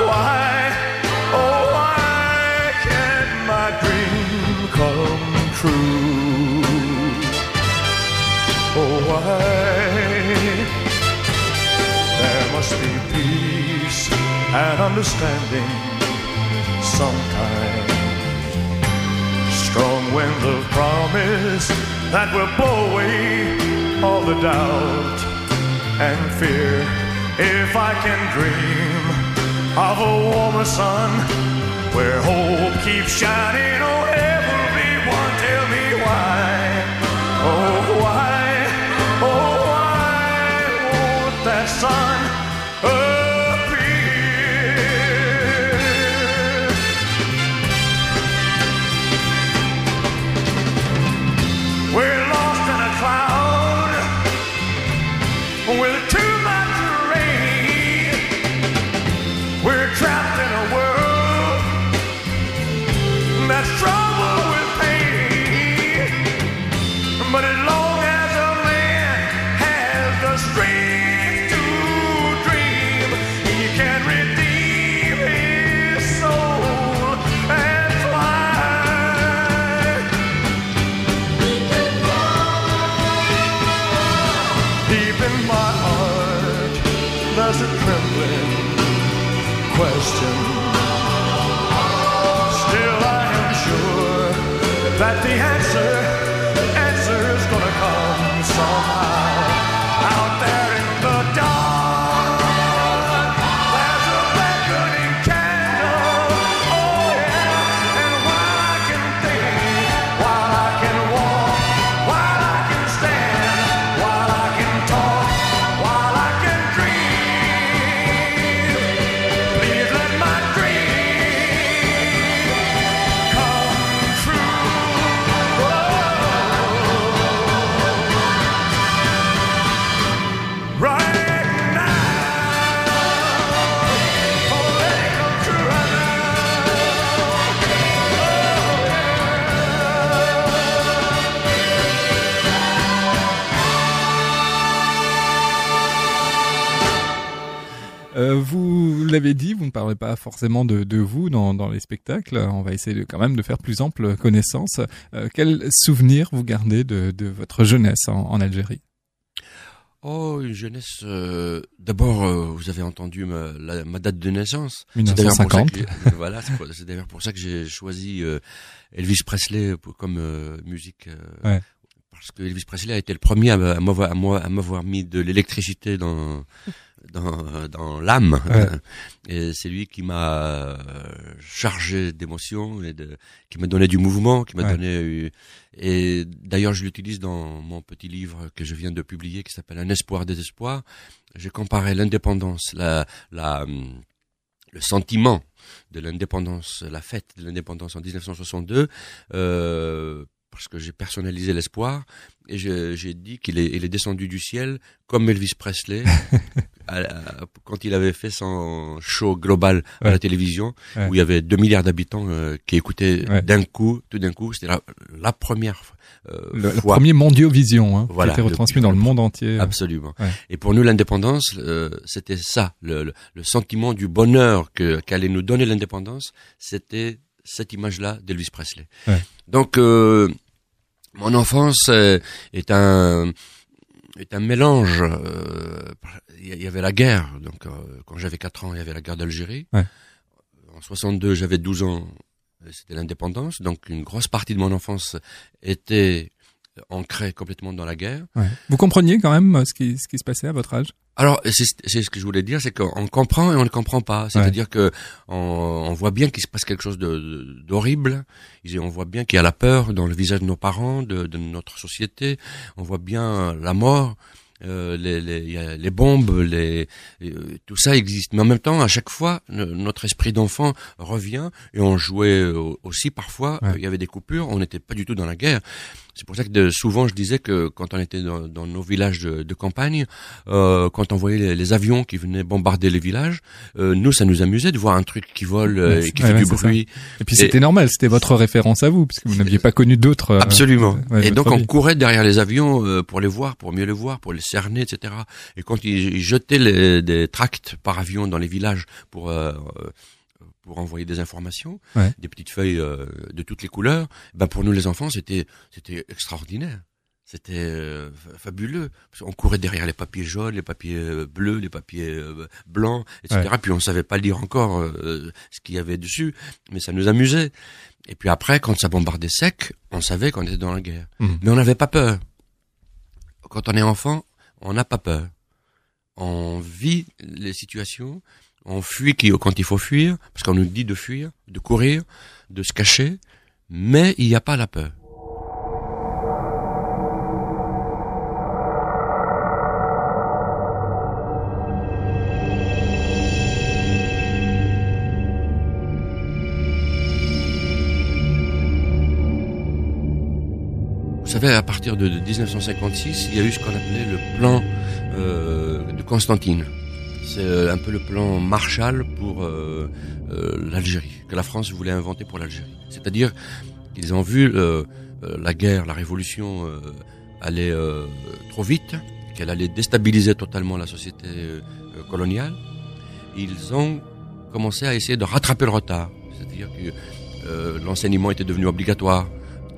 why, oh why can't my dream come true? Oh why? There must be peace and understanding sometime. Strong wind of promise that will blow away all the doubt and fear. If I can dream of a warmer sun where hope keeps shining, oh heaven will be one. Tell me why, oh why, oh why won't as a trembling question. Still I am sure that the answer, the answer is gonna come somehow. Out there in the dark, there's a beckoning candle, oh yeah. And while I can think, while I can walk, while I can stand, while I can talk, while I can dream, please let my dream come true. Oh. Right now, oh, let it come true right now. Oh, yeah. Euh, vous l'avez dit, vous ne parlez pas forcément de, de vous dans, dans les spectacles. On va essayer de, quand même de faire plus ample connaissance. Euh, quel souvenir vous gardez de, de votre jeunesse en, en Algérie? Oh, une jeunesse. euh, D'abord, euh, vous avez entendu ma, la- ma date de naissance. C'est d'ailleurs pour ça que j'ai- voilà, c'est pour- c'est d'ailleurs pour ça que j'ai choisi euh, Elvis Presley pour- comme euh, musique. euh, Ouais. Parce que Elvis Presley a été le premier à me- à m'avoir à moi- à m'avoir mis de l'électricité dans dans dans l'âme. Ouais. Et c'est lui qui m'a euh, chargé d'émotions et de qui m'a donné du mouvement, qui m'a Ouais. donné euh, et d'ailleurs je l'utilise dans mon petit livre que je viens de publier qui s'appelle Un espoir, désespoir. J'ai comparé l'indépendance, la la hum, le sentiment de l'indépendance, la fête de l'indépendance en dix-neuf cent soixante-deux, euh, parce que j'ai personnalisé l'espoir et je- j'ai dit qu'il est, il est descendu du ciel comme Elvis Presley à la- quand il avait fait son show global à Ouais. la télévision Ouais. où il y avait deux milliards d'habitants euh, qui écoutaient Ouais. d'un coup, tout d'un coup, c'était la, la première euh, Le, le fois. premier Mondiovision, hein, Voilà, qui a été le- retransmis dans le monde entier. Absolument. Ouais. Et pour nous, l'indépendance, euh, c'était ça, le, le, le sentiment du bonheur que qu'allait nous donner l'indépendance, c'était cette image-là d'Elvis Presley. Ouais. Donc, euh, mon enfance euh, est un est un mélange. euh, Il y avait la guerre. Donc, euh, quand j'avais quatre ans, il y avait la guerre d'Algérie. Ouais. En soixante-deux, j'avais douze ans. et C'était l'indépendance. Donc, une grosse partie de mon enfance était ancrée complètement dans la guerre. Ouais. Vous compreniez quand même euh, ce qui, ce qui se passait à votre âge? Alors, c'est c'est ce que je voulais dire, c'est qu'on comprend et on ne comprend pas. C'est-à-dire que on, on voit bien qu'il se passe quelque chose de- de- d'horrible. Et on voit bien qu'il y a la peur dans le visage de nos parents, de, de notre société. On voit bien la mort, euh, les, les, il y a les bombes, les, euh, tout ça existe. Mais en même temps, à chaque fois, no- notre esprit d'enfant revient et on jouait au- aussi parfois. Ouais. Il y avait des coupures, on n'était pas du tout dans la guerre. C'est pour ça que de, souvent je disais que quand on était dans, dans nos villages de, de campagne, euh, quand on voyait les, les avions qui venaient bombarder les villages, euh, nous ça nous amusait de voir un truc qui vole euh, Ouais, et qui ouais, fait ouais, du c'est ça. bruit. Et puis Et- c'était normal, c'était votre référence à vous, puisque vous n'aviez pas connu d'autres. euh, Absolument. ouais, Et votre donc on vie. courait derrière les avions euh, pour les voir, pour mieux les voir, pour les cerner, et cetera. Et quand ils ils jetaient les, des tracts par avion dans les villages pour euh, euh, pour envoyer des informations, Ouais. des petites feuilles euh, de toutes les couleurs, ben pour nous les enfants c'était c'était extraordinaire. C'était euh, fa- fabuleux. Parce qu'on courait derrière les papiers jaunes, les papiers euh, bleus, les papiers euh, blancs, et cetera. Puis on savait pas lire encore euh, ce qu'il y avait dessus, mais ça nous amusait. Et puis après, quand ça bombardait sec, on savait qu'on était dans la guerre. Mhm. Mais on n'avait pas peur. Quand on est enfant, on n'a pas peur. On vit les situations, on fuit qui- quand il faut fuir, parce qu'on nous dit de fuir, de courir, de se cacher, mais il n'y a pas la peur. Vous savez, à partir de de dix-neuf cent cinquante-six, il y a eu ce qu'on appelait le plan euh, de Constantine. C'est euh, un peu le plan Marshall pour euh, euh, l'Algérie, que la France voulait inventer pour l'Algérie. C'est-à-dire qu'ils ont vu euh, euh, la guerre, la révolution euh, aller euh, trop vite, qu'elle allait déstabiliser totalement la société euh, coloniale. Ils ont commencé à essayer de rattraper le retard. C'est-à-dire que euh, l'enseignement était devenu obligatoire.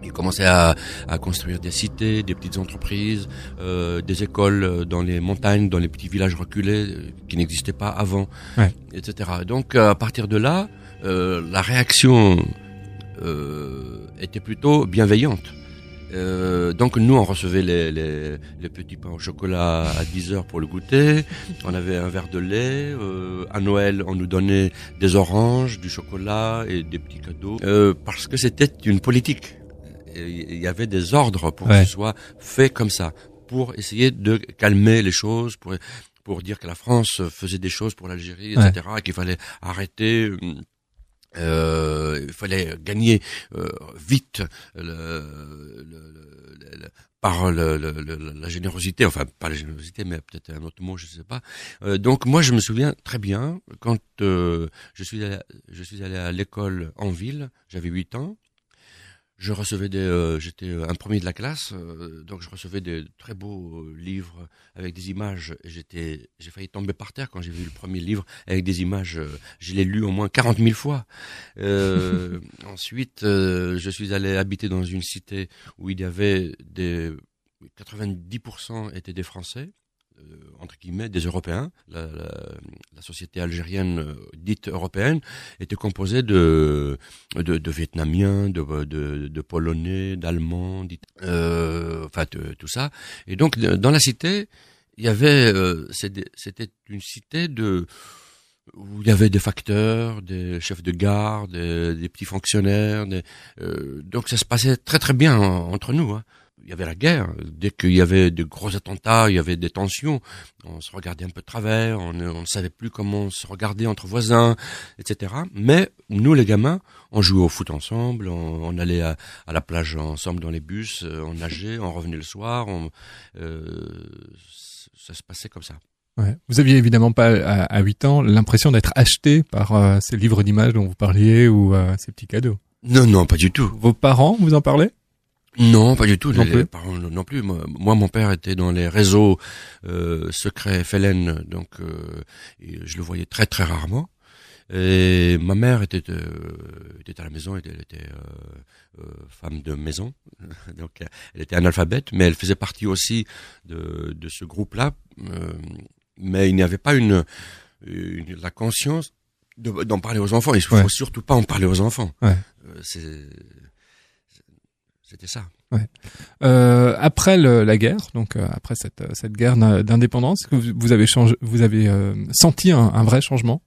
Ils commençaient à, à construire des cités, des petites entreprises, euh, des écoles dans les montagnes, dans les petits villages reculés euh, qui n'existaient pas avant, ouais. et cetera. Donc à partir de là, euh, la réaction euh, était plutôt bienveillante. Euh, donc nous on recevait les, les, les petits pains au chocolat à dix heures pour le goûter, on avait un verre de lait, euh, à Noël on nous donnait des oranges, du chocolat et des petits cadeaux, euh, parce que c'était une politique, il y avait des ordres pour ouais. que ce soit fait comme ça, pour essayer de calmer les choses, pour, pour dire que la France faisait des choses pour l'Algérie, ouais. et cetera, et qu'il fallait arrêter... Euh, il fallait gagner euh, vite le, le, le, le, par le, le, le, la générosité, enfin pas la générosité, mais peut-être un autre mot, je sais pas. Euh, donc moi je me souviens très bien quand euh, je suis allé, je suis allé à l'école en ville, j'avais huit ans. Je recevais des, euh, j'étais un premier de la classe, euh, donc je recevais des très beaux euh, livres avec des images. J'étais, j'ai failli tomber par terre quand j'ai vu le premier livre avec des images. Euh, je l'ai lu au moins quarante mille fois. Euh, ensuite, euh, je suis allé habiter dans une cité où il y avait des quatre-vingt-dix pour cent étaient des Français, euh, entre guillemets, des Européens. La, la, la société algérienne euh, dite européenne était composée de de, de Vietnamiens, de, de de Polonais, d'Allemands, euh, enfin de, tout ça. Et donc dans la cité, il y avait, euh, c'était, c'était une cité de où il y avait des facteurs, des chefs de gare, des, des petits fonctionnaires. Des, euh, donc ça se passait très très bien entre nous. Hein. Il y avait la guerre, dès qu'il y avait de gros attentats, il y avait des tensions, on se regardait un peu de travers, on ne, on ne savait plus comment on se regardait entre voisins, et cetera. Mais nous les gamins, on jouait au foot ensemble, on, on allait à, à la plage ensemble dans les bus, on nageait, on revenait le soir, on, euh, ça se passait comme ça. Ouais. Vous aviez évidemment pas, à, à huit ans, l'impression d'être acheté par euh, ces livres d'images dont vous parliez ou euh, ces petits cadeaux. Non, non, pas du tout. Vos parents, vous en parlaient ? Non, pas du tout. Non les, plus. Les parents non plus. Moi, mon père était dans les réseaux euh, secrets F L N, donc euh, et je le voyais très très rarement. Et ma mère était euh, était à la maison, elle était euh, euh, femme de maison, donc elle était analphabète, mais elle faisait partie aussi de de ce groupe-là. Euh, mais il n'y avait pas une, une la conscience de, d'en parler aux enfants. Il faut ouais. surtout pas en parler aux enfants. Ouais. Euh, c'est C'était ça. Ouais. Euh, après le, la guerre, donc euh, après cette, cette guerre d'indépendance, vous, vous avez, change, vous avez euh, senti un, un vrai changement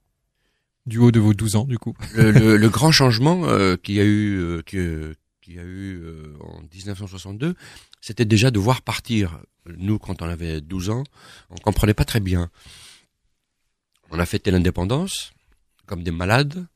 du haut de vos douze ans, du coup. Le, le, le grand changement euh, qu'il y a eu, euh, qu'il y a eu euh, en dix-neuf cent soixante-deux, c'était déjà de voir partir. Nous, quand on avait douze ans, on comprenait pas très bien. On a fêté l'indépendance comme des malades,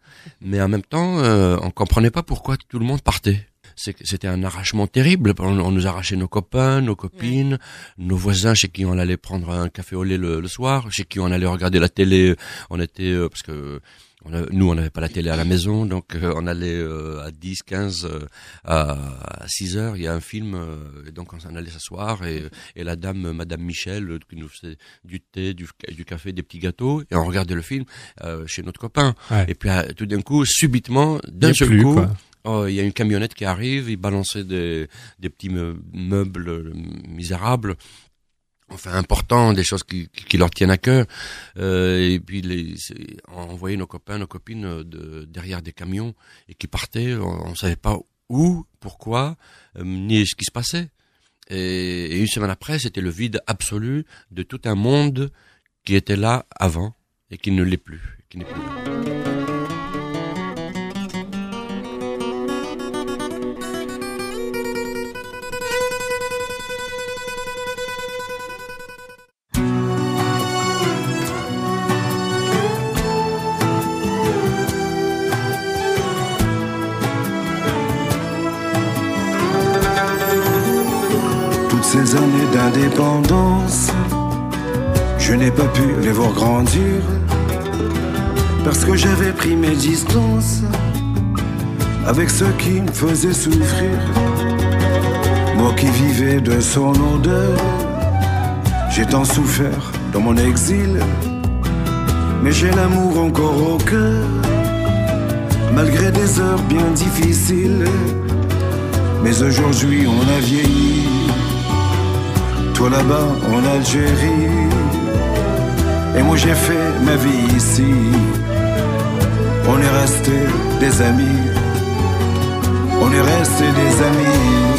mais en même temps, euh, on comprenait pas pourquoi tout le monde partait. C'était un arrachement terrible. On nous arrachait nos copains, nos copines, ouais. nos voisins chez qui on allait prendre un café au lait le, le soir, chez qui on allait regarder la télé. On était euh, parce que on a, nous on n'avait pas la télé à la maison, donc euh, on allait euh, à dix, quinze, euh, à, à six heures, il y a un film, euh, et donc on s'en allait s'asseoir et, et la dame, Madame Michel, euh, qui nous faisait du thé, du, du café, des petits gâteaux, et on regardait le film euh, chez notre copain. Ouais. Et puis à, tout d'un coup, subitement, d'un seul plus, coup. Quoi. Oh, il y a une camionnette qui arrive, il balançait des, des petits meubles misérables, enfin importants, des choses qui, qui leur tiennent à cœur. Euh, et puis les, on voyait nos copains, nos copines de, derrière des camions et qui partaient. On ne savait pas où, pourquoi, euh, ni ce qui se passait. Et, et une semaine après, c'était le vide absolu de tout un monde qui était là avant et qui ne l'est plus, qui n'est plus là. Ces années d'indépendance, je n'ai pas pu les voir grandir, parce que j'avais pris mes distances avec ceux qui me faisaient souffrir. Moi qui vivais de son odeur, j'ai tant souffert dans mon exil, mais j'ai l'amour encore au cœur, malgré des heures bien difficiles. Mais aujourd'hui on a vieilli. Toi là-bas en Algérie, et moi j'ai fait ma vie ici. On est resté des amis, on est resté des amis.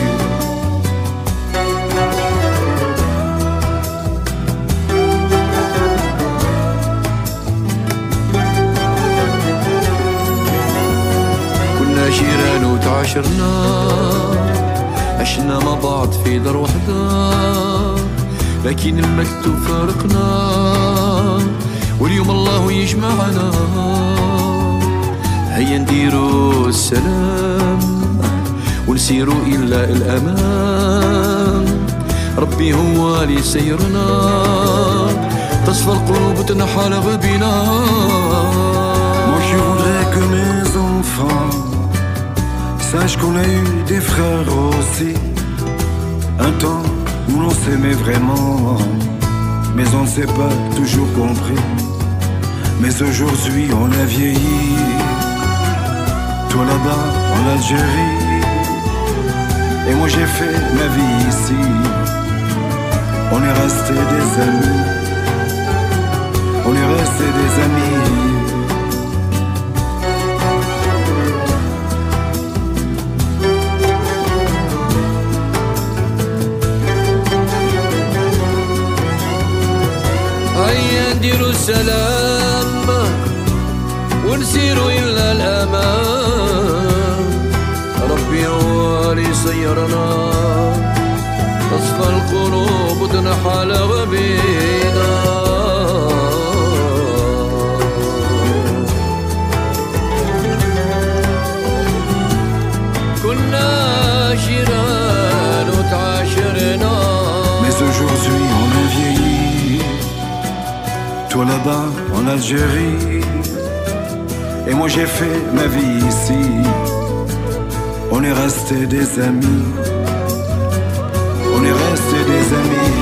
جيران وتعاشرنا عشنا مع بعض في دار وحدة، لكن المكتوب فارقنا واليوم الله يجمعنا. هيا نديرو السلام ونسيرو إلا الأمان، ربي هو اللي سيرنا تصفى القلوب تنحلق بنا. Moi je voudrais que mes enfants sache qu'on a eu des frères aussi, un temps où l'on s'aimait vraiment, mais on ne s'est pas toujours compris. Mais aujourd'hui on a vieilli, toi là-bas en Algérie, et moi j'ai fait ma vie ici. On est resté des amis, on est resté des amis. نديرو السلام ونسيرو إلا الأمان، ربي هو اللي سيرنا تصفى القلوب وتنحل بينا. كنا جيران وتعاشرنا. Mais aujourd'hui on a vieilli. Toi là-bas en Algérie, et moi j'ai fait ma vie ici. On est resté des amis, on est resté des amis.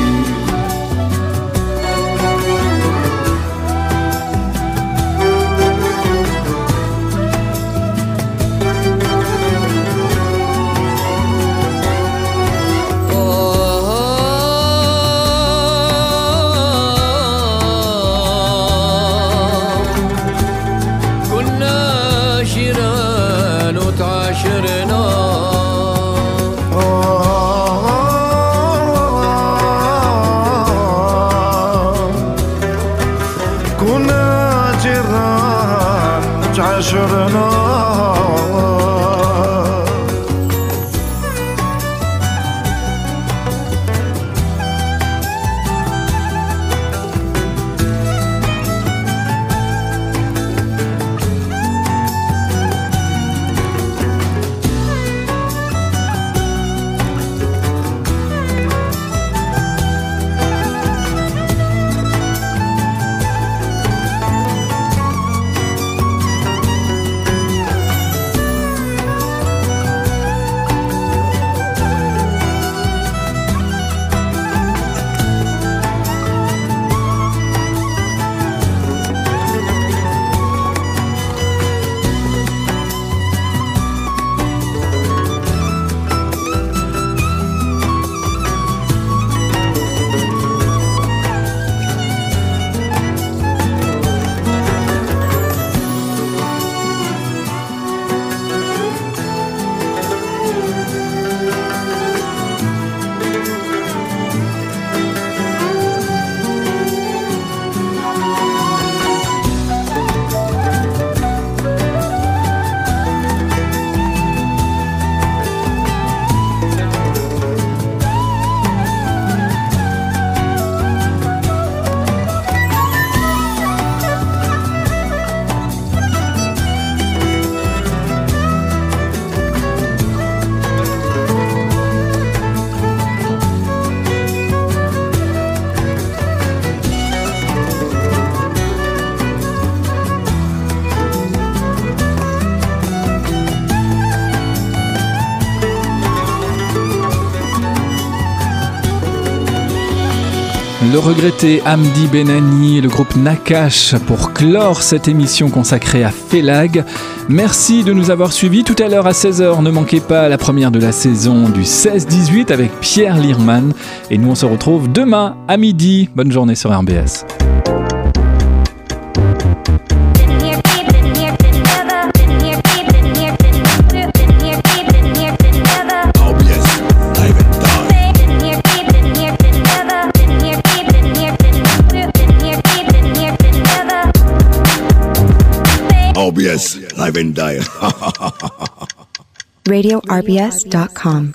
Le regretté Hamdi Benani et le groupe Nakash pour clore cette émission consacrée à Fellag. Merci de nous avoir suivis. Tout à l'heure à seize heures, ne manquez pas la première de la saison du seize dix-huit avec Pierre Lirman. Et nous, on se retrouve demain à midi. Bonne journée sur R B S. R B S, live and die. radio R B S dot com